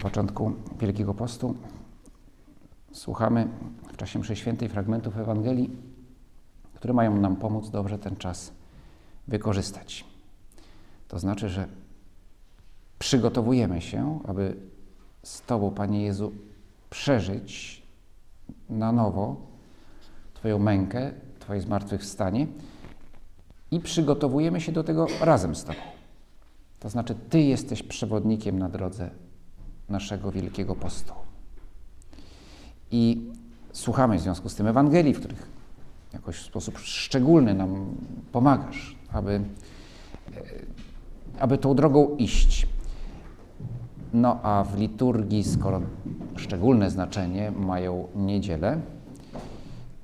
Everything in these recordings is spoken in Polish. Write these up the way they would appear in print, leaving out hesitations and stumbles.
na początku Wielkiego Postu słuchamy w czasie mszy świętej fragmentów Ewangelii, które mają nam pomóc dobrze ten czas wykorzystać. To znaczy, że przygotowujemy się, aby z Tobą, Panie Jezu, przeżyć na nowo Twoją mękę, Twoje zmartwychwstanie i przygotowujemy się do tego razem z Tobą. To znaczy, Ty jesteś przewodnikiem na drodze naszego Wielkiego Postu. I słuchamy w związku z tym Ewangelii, w których jakoś w sposób szczególny nam pomagasz, aby tą drogą iść. No a w liturgii, skoro szczególne znaczenie mają niedzielę,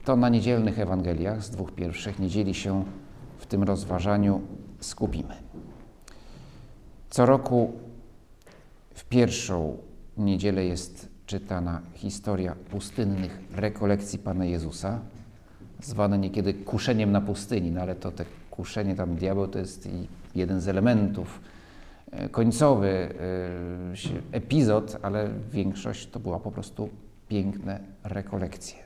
to na niedzielnych Ewangeliach z dwóch pierwszych niedzieli się w tym rozważaniu skupimy. Co roku w pierwszą niedzielę jest czytana historia pustynnych rekolekcji Pana Jezusa, zwane niekiedy kuszeniem na pustyni, no ale to te kuszenie tam diabeł to jest jeden z elementów, końcowy epizod, ale większość to była po prostu piękne rekolekcje,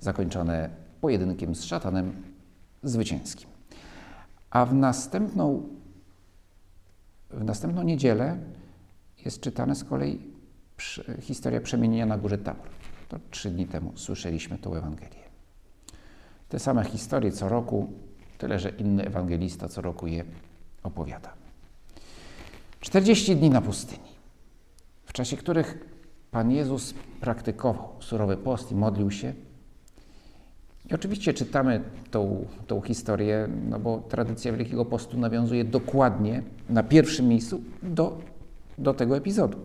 zakończone pojedynkiem z szatanem zwycięskim. A w następną niedzielę jest czytana z kolei historia przemienienia na Górze Tabor. To 3 dni temu słyszeliśmy tę Ewangelię. Te same historie co roku, tyle że inny ewangelista co roku je opowiada. 40 dni na pustyni, w czasie których Pan Jezus praktykował surowy post i modlił się. I oczywiście czytamy tą historię, no bo tradycja Wielkiego Postu nawiązuje dokładnie na pierwszym miejscu do tego epizodu.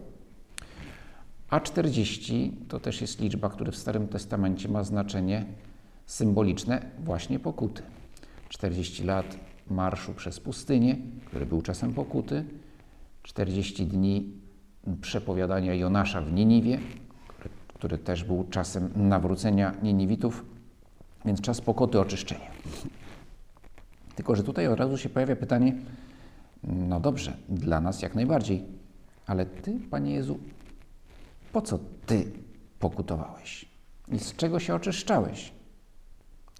A 40 to też jest liczba, która w Starym Testamencie ma znaczenie symboliczne właśnie pokuty. 40 lat marszu przez pustynię, który był czasem pokuty, 40 dni przepowiadania Jonasza w Niniwie, który też był czasem nawrócenia Niniwitów, więc czas pokuty, oczyszczenia. Tylko że tutaj od razu się pojawia pytanie, no dobrze, dla nas jak najbardziej, ale Ty, Panie Jezu, po co Ty pokutowałeś? I z czego się oczyszczałeś?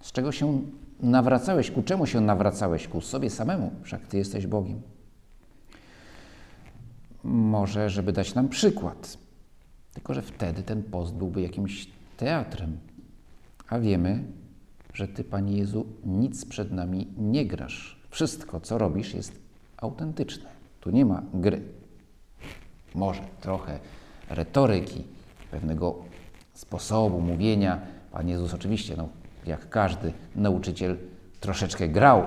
Z czego się nawracałeś? Ku czemu się nawracałeś? Ku sobie samemu, wszak Ty jesteś Bogiem. Może, żeby dać nam przykład. Tylko że wtedy ten post byłby jakimś teatrem. A wiemy, że Ty, Panie Jezu, nic przed nami nie grasz. Wszystko, co robisz, jest autentyczne. Tu nie ma gry. Może trochę retoryki, pewnego sposobu mówienia. Pan Jezus oczywiście, no, jak każdy nauczyciel, troszeczkę grał,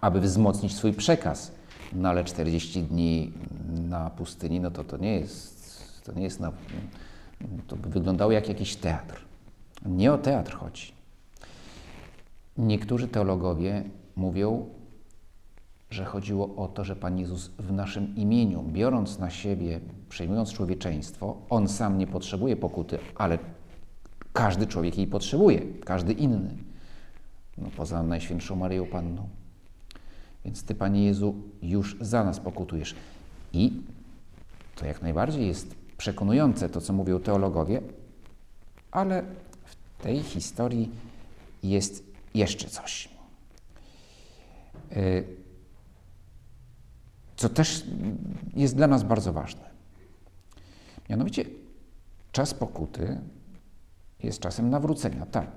aby wzmocnić swój przekaz. No ale 40 dni na pustyni, no to by wyglądało jak jakiś teatr. Nie o teatr chodzi. Niektórzy teologowie mówią, że chodziło o to, że Pan Jezus w naszym imieniu, biorąc na siebie, przyjmując człowieczeństwo, On sam nie potrzebuje pokuty, ale każdy człowiek jej potrzebuje, każdy inny, no poza Najświętszą Maryją Panną. Więc Ty, Panie Jezu, już za nas pokutujesz. I to jak najbardziej jest przekonujące to, co mówią teologowie, ale w tej historii jest jeszcze coś. Co też jest dla nas bardzo ważne. Mianowicie czas pokuty jest czasem nawrócenia, tak.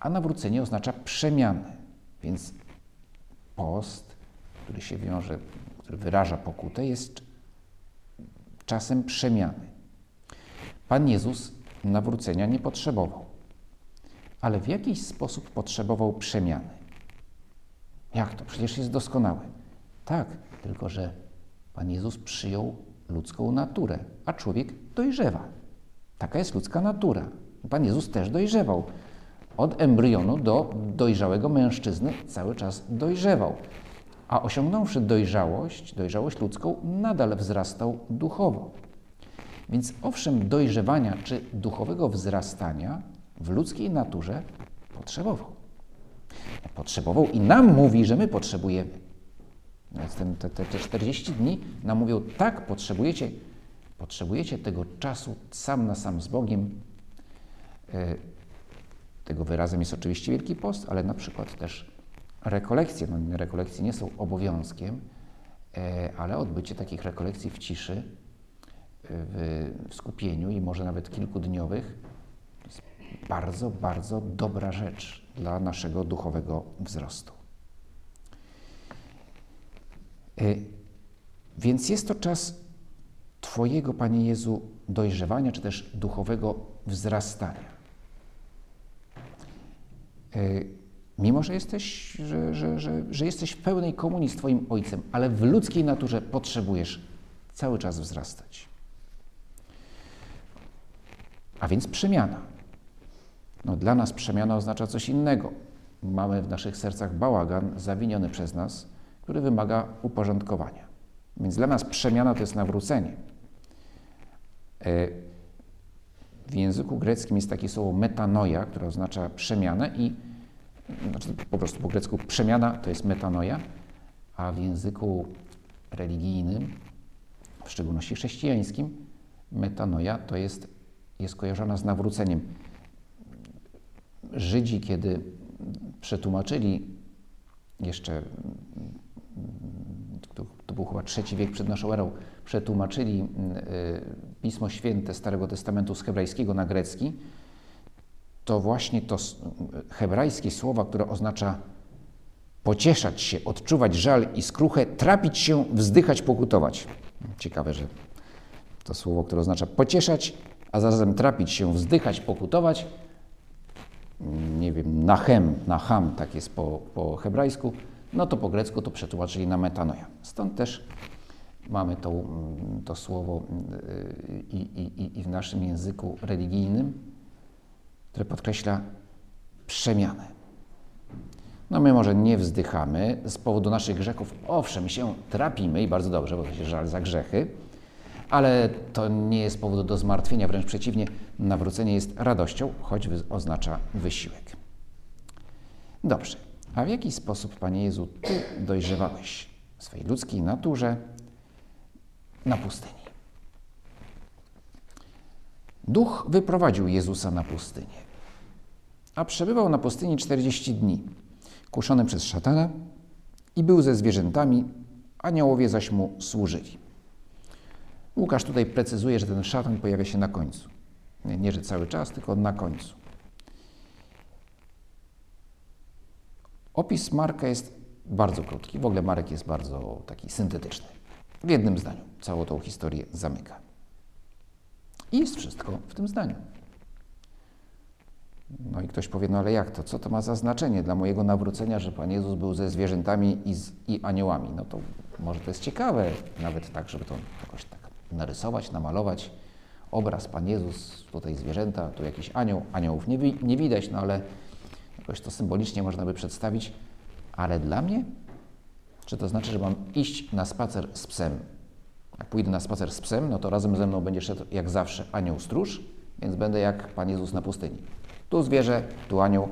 A nawrócenie oznacza przemianę, więc post, który się wiąże, który wyraża pokutę, jest czasem przemiany. Pan Jezus nawrócenia nie potrzebował, ale w jakiś sposób potrzebował przemiany. Jak to? Przecież jest doskonały. Tak, tylko że Pan Jezus przyjął ludzką naturę, a człowiek dojrzewa. Taka jest ludzka natura. Pan Jezus też dojrzewał. Od embrionu do dojrzałego mężczyzny cały czas dojrzewał. A osiągnąwszy dojrzałość ludzką, nadal wzrastał duchowo. Więc owszem, dojrzewania czy duchowego wzrastania w ludzkiej naturze potrzebował. Potrzebował i nam mówi, że my potrzebujemy. Te 40 dni nam mówią, tak, potrzebujecie tego czasu sam na sam z Bogiem. Tego wyrazem jest oczywiście Wielki Post, ale na przykład też rekolekcje. No, rekolekcje nie są obowiązkiem, ale odbycie takich rekolekcji w ciszy, w skupieniu i może nawet kilkudniowych jest bardzo, bardzo dobra rzecz dla naszego duchowego wzrostu. Więc jest to czas Twojego, Panie Jezu, dojrzewania, czy też duchowego wzrastania. Mimo, że jesteś w pełnej komunii z Twoim Ojcem, ale w ludzkiej naturze potrzebujesz cały czas wzrastać. A więc przemiana. No, dla nas przemiana oznacza coś innego. Mamy w naszych sercach bałagan zawiniony przez nas, który wymaga uporządkowania. Więc dla nas przemiana to jest nawrócenie. W języku greckim jest takie słowo metanoia, które oznacza przemianę i znaczy po prostu po grecku przemiana to jest metanoia, a w języku religijnym, w szczególności chrześcijańskim, metanoia to jest kojarzona z nawróceniem. Żydzi, kiedy przetłumaczyli jeszcze, to był chyba III wiek przed naszą erą, przetłumaczyli Pismo Święte Starego Testamentu z hebrajskiego na grecki, to właśnie to hebrajskie słowa, które oznacza pocieszać się, odczuwać żal i skruchę, trapić się, wzdychać, pokutować. Ciekawe, że to słowo, które oznacza pocieszać, a zarazem trapić się, wzdychać, pokutować, nie wiem, nachem, tak jest po hebrajsku, no to po grecku to przetłumaczyli na metanoia. Stąd też mamy to słowo i w naszym języku religijnym, które podkreśla przemianę. No my może nie wzdychamy z powodu naszych grzechów. Owszem, się trapimy i bardzo dobrze, bo to się żal za grzechy, ale to nie jest powód do zmartwienia, wręcz przeciwnie, nawrócenie jest radością, choć oznacza wysiłek. Dobrze, a w jaki sposób, Panie Jezu, Ty dojrzewałeś w swej ludzkiej naturze na pustyni? Duch wyprowadził Jezusa na pustynię, a przebywał na pustyni 40 dni, kuszony przez szatana i był ze zwierzętami, aniołowie zaś mu służyli. Łukasz tutaj precyzuje, że ten szatan pojawia się na końcu. Nie, że cały czas, tylko na końcu. Opis Marka jest bardzo krótki. W ogóle Marek jest bardzo taki syntetyczny. W jednym zdaniu całą tą historię zamyka. I jest wszystko w tym zdaniu. No i ktoś powie, no ale jak to? Co to ma za znaczenie dla mojego nawrócenia, że Pan Jezus był ze zwierzętami i aniołami? No to może to jest ciekawe, nawet tak, żeby to jakoś tak narysować, namalować. Obraz Pan Jezus, tutaj zwierzęta, tu jakiś anioł. Aniołów nie widać, no ale jakoś to symbolicznie można by przedstawić. Ale dla mnie? Czy to znaczy, że mam iść na spacer z psem? Jak pójdę na spacer z psem, no to razem ze mną będzie szedł jak zawsze anioł stróż, więc będę jak Pan Jezus na pustyni. Tu zwierzę, tu anioł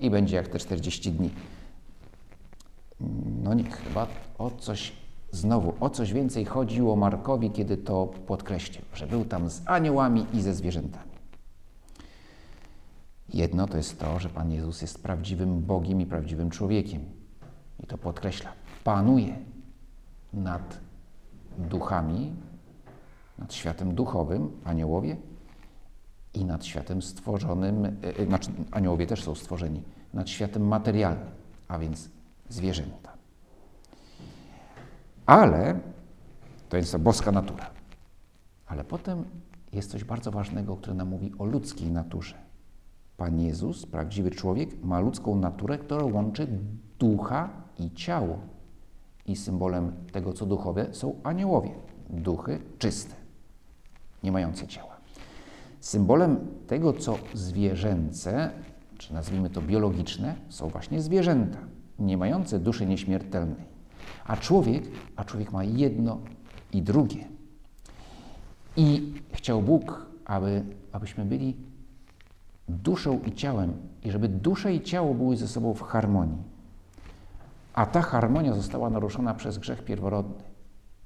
i będzie jak te 40 dni. No nie, chyba o coś więcej chodziło Markowi, kiedy to podkreślił, że był tam z aniołami i ze zwierzętami. Jedno to jest to, że Pan Jezus jest prawdziwym Bogiem i prawdziwym człowiekiem. I to podkreśla. Panuje nad duchami, nad światem duchowym, aniołowie, i nad światem stworzonym, znaczy aniołowie też są stworzeni, nad światem materialnym, a więc zwierzęta. Ale to jest to boska natura. Ale potem jest coś bardzo ważnego, które nam mówi o ludzkiej naturze. Pan Jezus, prawdziwy człowiek, ma ludzką naturę, która łączy ducha i ciało. I symbolem tego, co duchowe, są aniołowie. Duchy czyste, nie mające ciała. Symbolem tego, co zwierzęce, czy nazwijmy to biologiczne, są właśnie zwierzęta, nie mające duszy nieśmiertelnej. A człowiek ma jedno i drugie. I chciał Bóg, abyśmy byli duszą i ciałem i żeby dusza i ciało były ze sobą w harmonii. A ta harmonia została naruszona przez grzech pierworodny.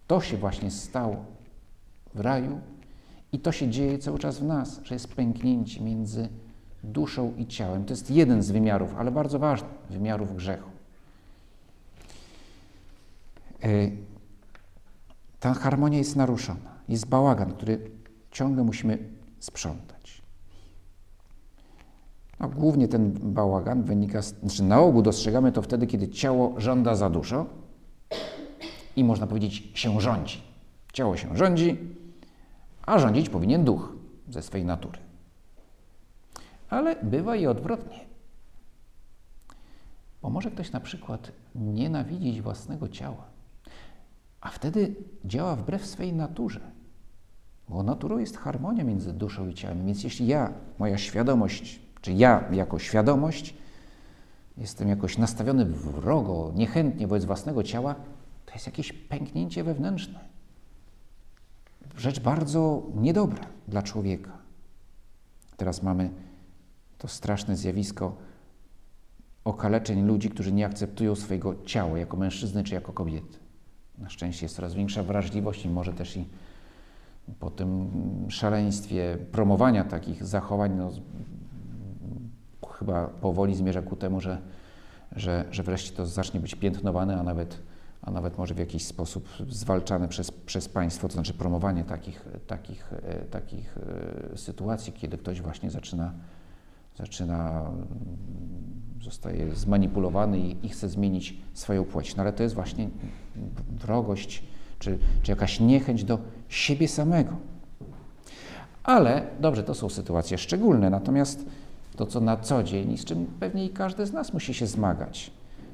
To się właśnie stało w raju i to się dzieje cały czas w nas, że jest pęknięcie między duszą i ciałem. To jest jeden z wymiarów, ale bardzo ważny, wymiarów grzechu. Ta harmonia jest naruszona. Jest bałagan, który ciągle musimy sprzątać. No, głównie ten bałagan wynika, znaczy na ogół dostrzegamy to wtedy, kiedy ciało żąda za dużo i można powiedzieć się rządzi. Ciało się rządzi, a rządzić powinien duch ze swej natury. Ale bywa i odwrotnie. Bo może ktoś na przykład nienawidzić własnego ciała, a wtedy działa wbrew swej naturze. Bo naturą jest harmonia między duszą i ciałem. Więc jeśli ja, moja świadomość, czy ja jako świadomość jestem jakoś nastawiony wrogo, niechętnie wobec własnego ciała, to jest jakieś pęknięcie wewnętrzne. Rzecz bardzo niedobra dla człowieka. Teraz mamy to straszne zjawisko okaleczeń ludzi, którzy nie akceptują swojego ciała jako mężczyzny czy jako kobiety. Na szczęście jest coraz większa wrażliwość i może też i po tym szaleństwie promowania takich zachowań chyba powoli zmierza ku temu, że wreszcie to zacznie być piętnowane, a nawet może w jakiś sposób zwalczane przez państwo, to znaczy promowanie takich sytuacji, kiedy ktoś właśnie zostaje zmanipulowany i chce zmienić swoją płeć. No ale to jest właśnie wrogość, czy jakaś niechęć do siebie samego. Ale dobrze, to są sytuacje szczególne, natomiast to, co na co dzień i z czym pewnie i każdy z nas musi się zmagać,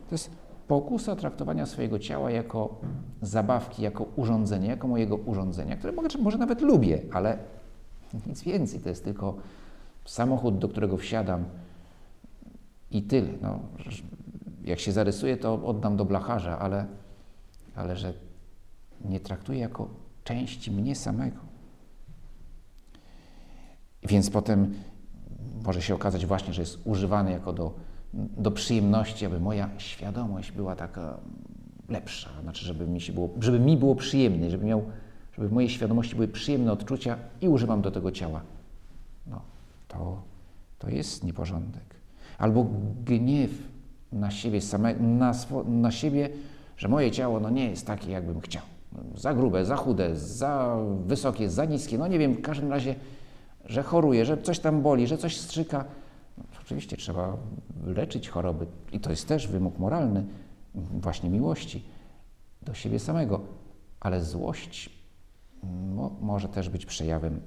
to jest pokusa traktowania swojego ciała jako zabawki, jako urządzenie, jako mojego urządzenia, które może nawet lubię, ale nic więcej, to jest tylko samochód, do którego wsiadam i tyle. No, jak się zarysuję, to oddam do blacharza, ale że nie traktuję jako części mnie samego. Więc potem może się okazać właśnie, że jest używany jako do przyjemności, aby moja świadomość była taka lepsza. Znaczy, żeby mi było przyjemne, żeby w mojej świadomości były przyjemne odczucia i używam do tego ciała. No. To jest nieporządek. Albo gniew na siebie samego, na siebie, że moje ciało nie jest takie, jakbym chciał. Za grube, za chude, za wysokie, za niskie. No nie wiem, w każdym razie, że choruję, że coś tam boli, że coś strzyka. No, oczywiście trzeba leczyć choroby i to jest też wymóg moralny właśnie miłości do siebie samego. Ale złość może też być przejawem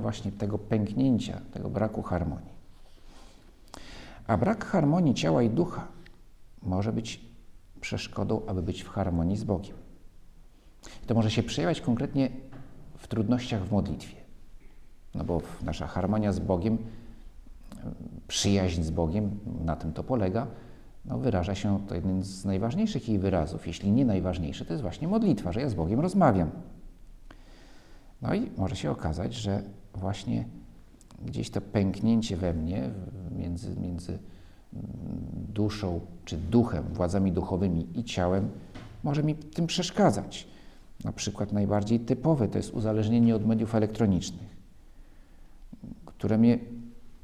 właśnie tego pęknięcia, tego braku harmonii. A brak harmonii ciała i ducha może być przeszkodą, aby być w harmonii z Bogiem. To może się przejawiać konkretnie w trudnościach w modlitwie. No bo nasza harmonia z Bogiem, przyjaźń z Bogiem, na tym to polega, no wyraża się, to jeden z najważniejszych jej wyrazów, jeśli nie najważniejszy, to jest właśnie modlitwa, że ja z Bogiem rozmawiam. No i może się okazać, że właśnie gdzieś to pęknięcie we mnie między duszą czy duchem, władzami duchowymi i ciałem może mi tym przeszkadzać. Na przykład najbardziej typowe to jest uzależnienie od mediów elektronicznych, które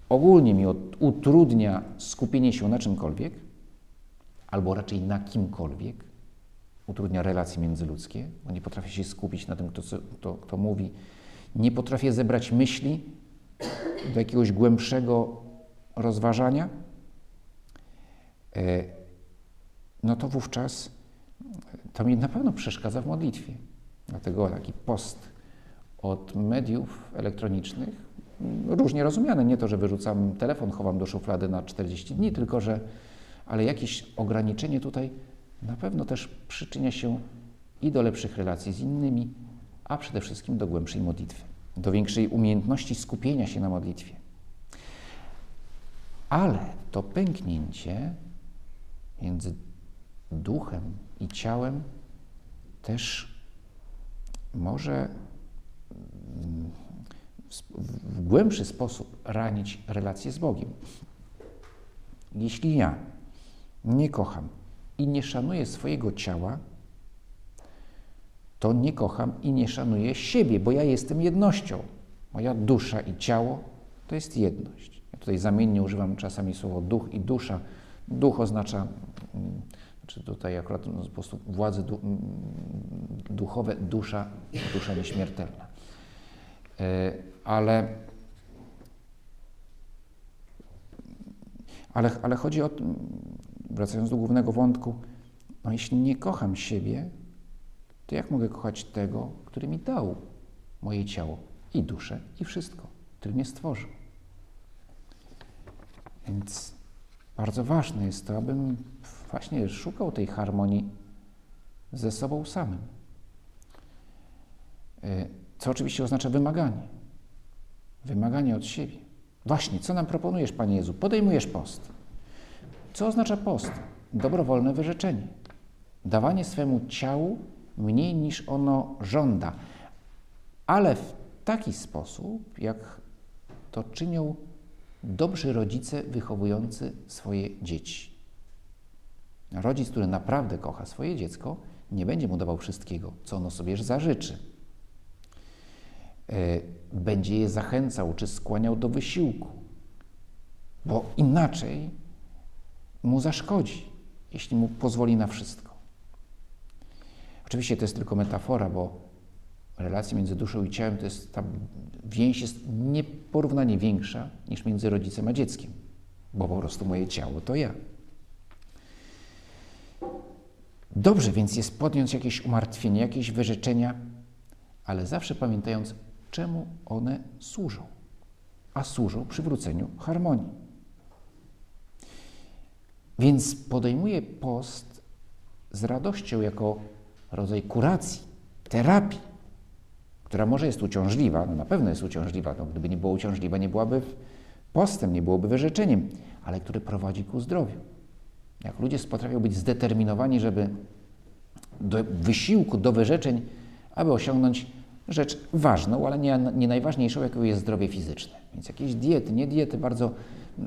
ogólnie mi utrudnia skupienie się na czymkolwiek, albo raczej na kimkolwiek. Utrudnia relacje międzyludzkie, bo nie potrafię się skupić na tym, kto mówi. Nie potrafię zebrać myśli do jakiegoś głębszego rozważania. No to wówczas to mi na pewno przeszkadza w modlitwie. Dlatego taki post od mediów elektronicznych, różnie rozumiany, nie to, że wyrzucam telefon, chowam do szuflady na 40 dni, tylko że, ale jakieś ograniczenie tutaj na pewno też przyczynia się i do lepszych relacji z innymi, a przede wszystkim do głębszej modlitwy, do większej umiejętności skupienia się na modlitwie. Ale to pęknięcie między duchem i ciałem też może w głębszy sposób ranić relacje z Bogiem. Jeśli ja nie kocham i nie szanuję swojego ciała, to nie kocham i nie szanuję siebie, bo ja jestem jednością. Moja dusza i ciało to jest jedność. Ja tutaj zamiennie używam czasami słowo duch i dusza. Duch oznacza, znaczy tutaj akurat po prostu władze duchowe, dusza nieśmiertelna. Ale chodzi o to, wracając do głównego wątku, no jeśli nie kocham siebie, to jak mogę kochać tego, który mi dał moje ciało i duszę i wszystko, który mnie stworzył? Więc bardzo ważne jest to, abym właśnie szukał tej harmonii ze sobą samym. Co oczywiście oznacza wymaganie. Wymaganie od siebie. Właśnie, co nam proponujesz, Panie Jezu? Podejmujesz post. Co oznacza post? Dobrowolne wyrzeczenie. Dawanie swemu ciału mniej niż ono żąda, ale w taki sposób, jak to czynią dobrzy rodzice wychowujący swoje dzieci. Rodzic, który naprawdę kocha swoje dziecko, nie będzie mu dawał wszystkiego, co ono sobie zażyczy. Będzie je zachęcał czy skłaniał do wysiłku, bo inaczej mu zaszkodzi, jeśli mu pozwoli na wszystko. Oczywiście to jest tylko metafora, bo relacja między duszą i ciałem, to jest, ta więź jest nieporównanie większa niż między rodzicem a dzieckiem, bo po prostu moje ciało to ja. Dobrze więc jest podjąć jakieś umartwienie, jakieś wyrzeczenia, ale zawsze pamiętając, czemu one służą, a służą przywróceniu harmonii. Więc podejmuję post z radością jako rodzaj kuracji, terapii, która może jest uciążliwa, no na pewno jest uciążliwa, no gdyby nie była uciążliwa, nie byłaby postem, nie byłoby wyrzeczeniem, ale który prowadzi ku zdrowiu. Jak ludzie potrafią być zdeterminowani, żeby do wysiłku, do wyrzeczeń, aby osiągnąć rzecz ważną, ale nie najważniejszą, jaką jest zdrowie fizyczne. Więc jakieś diety, nie diety, bardzo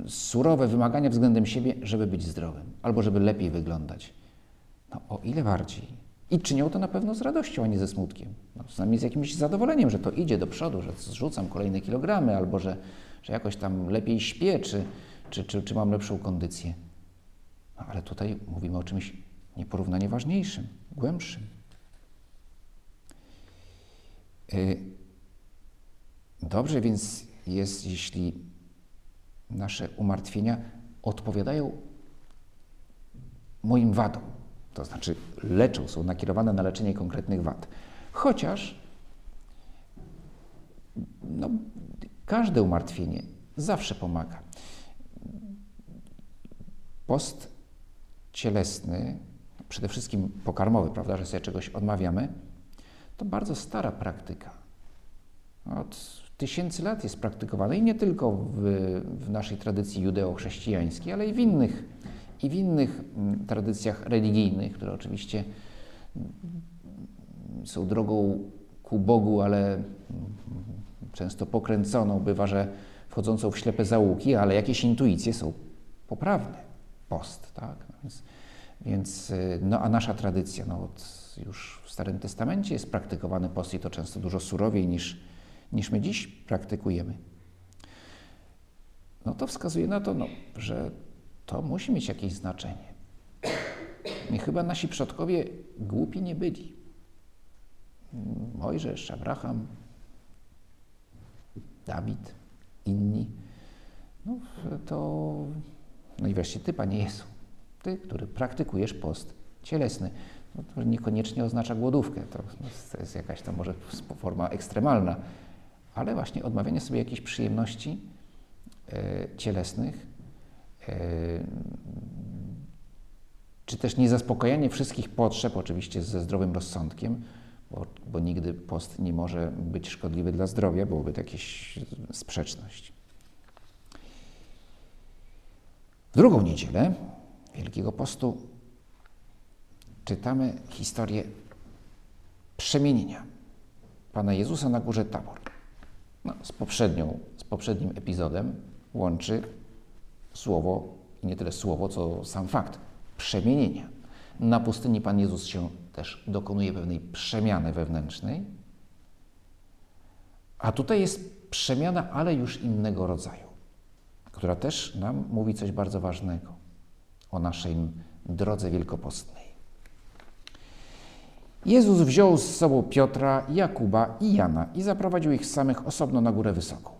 surowe wymagania względem siebie, żeby być zdrowym albo żeby lepiej wyglądać. No o ile bardziej. I czynią to na pewno z radością, a nie ze smutkiem. No, przynajmniej z jakimś zadowoleniem, że to idzie do przodu, że zrzucam kolejne kilogramy, albo że jakoś tam lepiej śpię, czy mam lepszą kondycję. No, ale tutaj mówimy o czymś nieporównanie ważniejszym, głębszym. Dobrze więc jest, jeśli nasze umartwienia odpowiadają moim wadom. To znaczy leczą, są nakierowane na leczenie konkretnych wad. Chociaż no, każde umartwienie zawsze pomaga. Post cielesny, przede wszystkim pokarmowy, prawda, że sobie czegoś odmawiamy, to bardzo stara praktyka. Od tysięcy lat jest praktykowana i nie tylko w naszej tradycji judeo-chrześcijańskiej, ale i w innych tradycjach religijnych, które oczywiście są drogą ku Bogu, ale często pokręconą, bywa, że wchodzącą w ślepe zaułki, ale jakieś intuicje są poprawne. Post, tak? Więc no a nasza tradycja, no już w Starym Testamencie jest praktykowany post i to często dużo surowiej niż my dziś praktykujemy. No to wskazuje na to, no, że to musi mieć jakieś znaczenie. I chyba nasi przodkowie głupi nie byli. Mojżesz, Abraham, Dawid, inni. No i wreszcie Ty, Panie Jezu, Ty, który praktykujesz post cielesny. No to niekoniecznie oznacza głodówkę. To jest jakaś tam może forma ekstremalna. Ale właśnie odmawianie sobie jakichś przyjemności cielesnych, czy też niezaspokajanie wszystkich potrzeb, oczywiście ze zdrowym rozsądkiem, bo nigdy post nie może być szkodliwy dla zdrowia, byłoby to jakaś sprzeczność. W drugą niedzielę Wielkiego Postu czytamy historię przemienienia Pana Jezusa na Górze Tabor. No, z poprzednim epizodem łączy słowo, nie tyle słowo, co sam fakt przemienienia. Na pustyni Pan Jezus się też dokonuje pewnej przemiany wewnętrznej, a tutaj jest przemiana, ale już innego rodzaju, która też nam mówi coś bardzo ważnego o naszej drodze wielkopostnej. Jezus wziął z sobą Piotra, Jakuba i Jana i zaprowadził ich samych osobno na Górę Wysoką.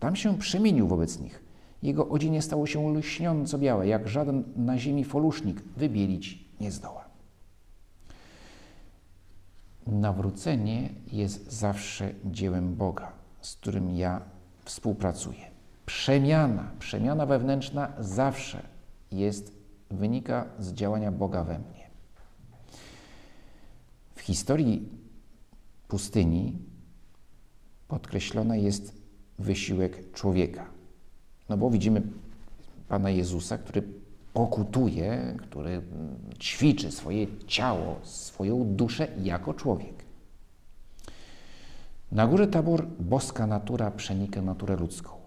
Tam się przemienił wobec nich. Jego odzienie stało się lśniąco białe, jak żaden na ziemi folusznik wybielić nie zdoła. Nawrócenie jest zawsze dziełem Boga, z którym ja współpracuję. Przemiana wewnętrzna zawsze wynika z działania Boga we mnie. W historii pustyni podkreślony jest wysiłek człowieka. No bo widzimy Pana Jezusa, który pokutuje, który ćwiczy swoje ciało, swoją duszę jako człowiek. Na Górze Tabor boska natura przenika naturę ludzką.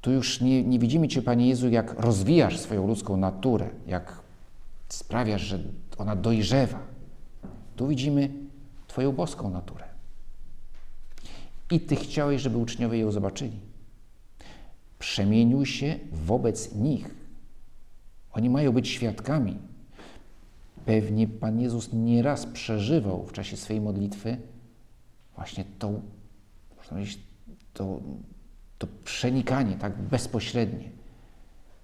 Tu już nie widzimy Cię, Panie Jezu, jak rozwijasz swoją ludzką naturę, jak sprawiasz, że ona dojrzewa. Tu widzimy Twoją boską naturę. I Ty chciałeś, żeby uczniowie ją zobaczyli. Przemienił się wobec nich. Oni mają być świadkami. Pewnie Pan Jezus nieraz przeżywał w czasie swojej modlitwy właśnie to przenikanie tak bezpośrednie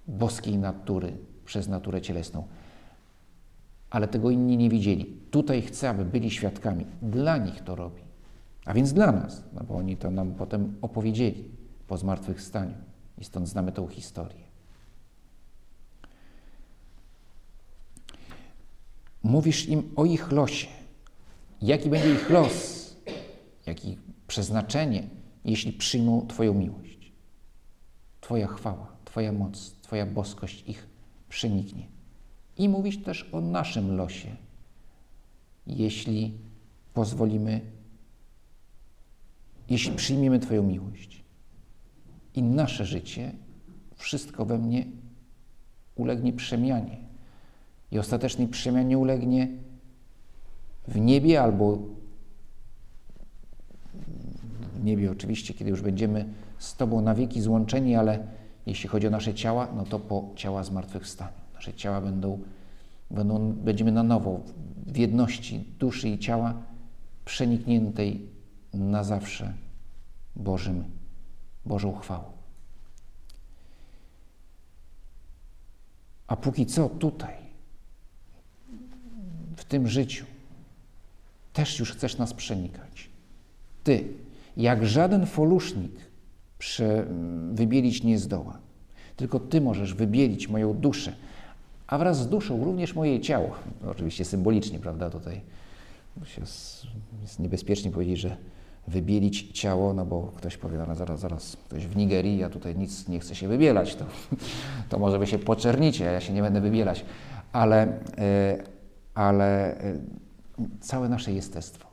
boskiej natury przez naturę cielesną. Ale tego inni nie widzieli. Tutaj chcę, aby byli świadkami. Dla nich to robi. A więc dla nas, no bo oni to nam potem opowiedzieli po zmartwychwstaniu. I stąd znamy tą historię. Mówisz im o ich losie. Jaki będzie ich los? Jakie przeznaczenie, jeśli przyjmą Twoją miłość? Twoja chwała, Twoja moc, Twoja boskość ich przeniknie. I mówisz też o naszym losie, jeśli pozwolimy, jeśli przyjmiemy Twoją miłość. I nasze życie, wszystko we mnie ulegnie przemianie. I ostatecznej przemianie ulegnie w niebie albo w niebie oczywiście, kiedy już będziemy z Tobą na wieki złączeni, ale jeśli chodzi o nasze ciała, no to po ciała zmartwychwstaniu. Nasze ciała będziemy na nowo w jedności duszy i ciała przenikniętej na zawsze Bożą chwałą. A póki co tutaj, w tym życiu, też już chcesz nas przenikać. Ty, jak żaden folusznik wybielić nie zdoła. Tylko Ty możesz wybielić moją duszę, a wraz z duszą również moje ciało. Oczywiście symbolicznie, prawda, tutaj jest niebezpiecznie powiedzieć, że wybielić ciało, no bo ktoś powie, no zaraz, ktoś w Nigerii, a tutaj nic nie chce się wybielać, to może Wy się poczernicie, a ja się nie będę wybielać, ale całe nasze jestestwo.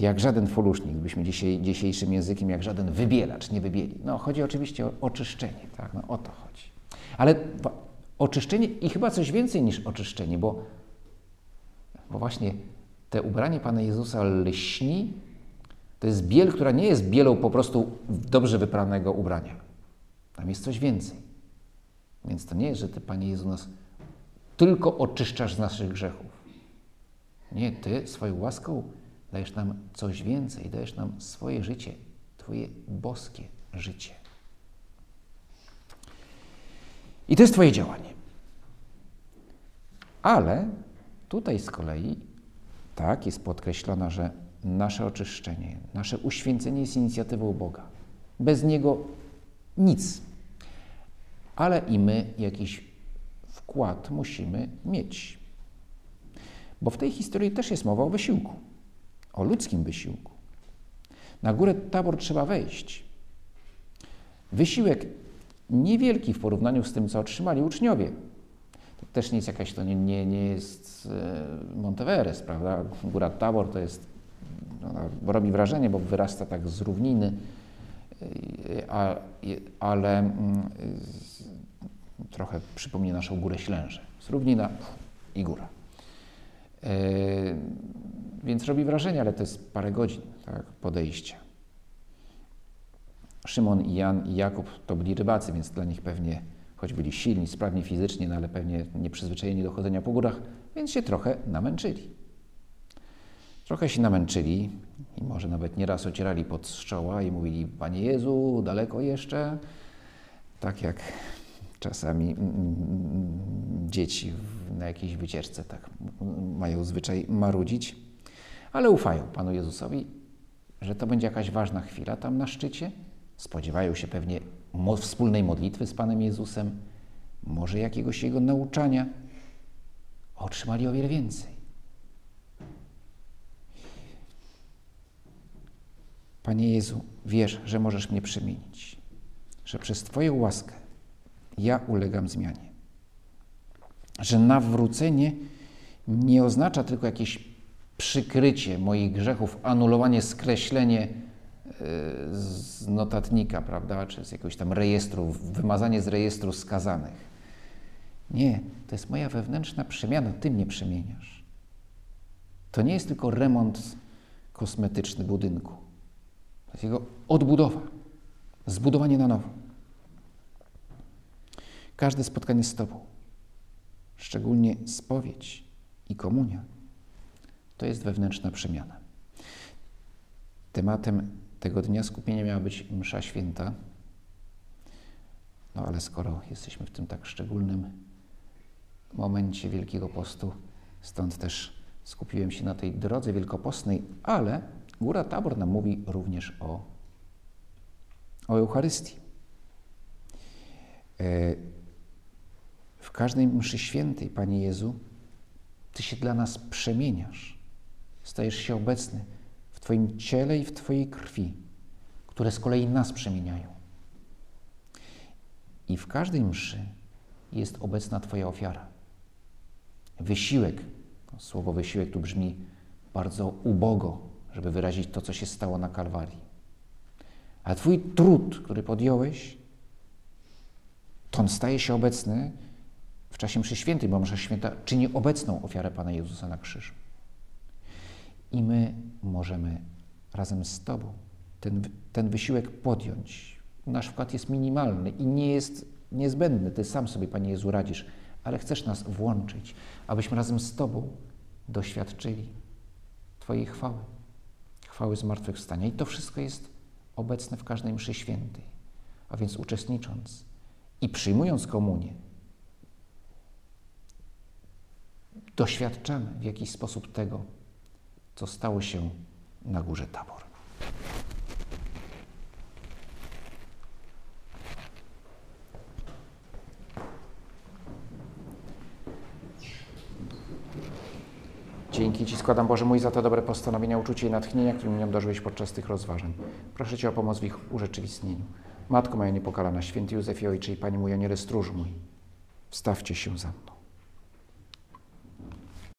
Jak żaden folusznik, gdybyśmy dzisiejszym językiem, jak żaden wybielacz nie wybieli. No, chodzi oczywiście o oczyszczenie, tak? No, o to chodzi. Ale oczyszczenie i chyba coś więcej niż oczyszczenie, bo właśnie te ubranie Pana Jezusa lśni, to jest biel, która nie jest bielą po prostu dobrze wypranego ubrania. Tam jest coś więcej. Więc to nie jest, że Ty, Panie Jezu, nas tylko oczyszczasz z naszych grzechów. Nie, Ty swoją łaską dajesz nam coś więcej, dajesz nam swoje życie, Twoje boskie życie. I to jest Twoje działanie. Ale tutaj z kolei tak jest podkreślone, że nasze oczyszczenie, nasze uświęcenie jest inicjatywą Boga. Bez Niego nic. Ale i my jakiś wkład musimy mieć. Bo w tej historii też jest mowa o wysiłku. O ludzkim wysiłku. Na Górę Tabor trzeba wejść. Wysiłek niewielki w porównaniu z tym, co otrzymali uczniowie. To też nie jest jakaś, to nie jest Monteverest, prawda? Góra Tabor to jest, no, robi wrażenie, bo wyrasta tak z równiny, ale trochę przypomni naszą Górę Ślęży. Jest równina i góra. Więc robi wrażenie, ale to jest parę godzin tak, podejścia. Szymon i Jan i Jakub to byli rybacy, więc dla nich pewnie, choć byli silni, sprawni fizycznie, no ale pewnie nieprzyzwyczajeni do chodzenia po górach, więc się trochę namęczyli. Trochę się namęczyli i może nawet nieraz ocierali pot z czoła i mówili: Panie Jezu, daleko jeszcze? Tak jak czasami dzieci na jakiejś wycieczce tak mają zwyczaj marudzić, ale ufają Panu Jezusowi, że to będzie jakaś ważna chwila tam na szczycie. Spodziewają się pewnie wspólnej modlitwy z Panem Jezusem, może jakiegoś Jego nauczania. Otrzymali o wiele więcej. Panie Jezu, wiesz, że możesz mnie przemienić, że przez Twoją łaskę ja ulegam zmianie, że nawrócenie nie oznacza tylko jakieś przykrycie moich grzechów, anulowanie, skreślenie z notatnika, prawda, czy z jakiegoś tam rejestru, wymazanie z rejestru skazanych. Nie, to jest moja wewnętrzna przemiana, Ty mnie przemieniasz. To nie jest tylko remont kosmetyczny budynku, to jest jego odbudowa, zbudowanie na nowo. Każde spotkanie z Tobą, szczególnie spowiedź i komunia, to jest wewnętrzna przemiana. Tematem tego dnia skupienia miała być msza święta. No ale skoro jesteśmy w tym tak szczególnym momencie Wielkiego Postu, stąd też skupiłem się na tej drodze wielkopostnej, ale Góra Tabor nam mówi również o Eucharystii. W każdej mszy świętej, Panie Jezu, Ty się dla nas przemieniasz. Stajesz się obecny w Twoim ciele i w Twojej krwi, które z kolei nas przemieniają. I w każdej mszy jest obecna Twoja ofiara. Wysiłek, słowo wysiłek tu brzmi bardzo ubogo, żeby wyrazić to, co się stało na Kalwarii. A Twój trud, który podjąłeś, to on staje się obecny w czasie mszy świętej, bo msza święta czyni obecną ofiarę Pana Jezusa na krzyżu. I my możemy razem z Tobą ten wysiłek podjąć. Nasz wkład jest minimalny i nie jest niezbędny. Ty sam sobie, Panie Jezu, radzisz, ale chcesz nas włączyć, abyśmy razem z Tobą doświadczyli Twojej chwały, chwały zmartwychwstania. I to wszystko jest obecne w każdej mszy świętej. A więc uczestnicząc i przyjmując komunię, doświadczamy w jakiś sposób tego, co stało się na Górze Tabor. Dzięki Ci składam, Boże mój, za te dobre postanowienia, uczucie i natchnienia, którym mnie darzyłeś podczas tych rozważań. Proszę Cię o pomoc w ich urzeczywistnieniu. Matko moja niepokalana, święty Józefie, Ojcze i Panie mój, aniele stróż mój, wstawcie się za mną.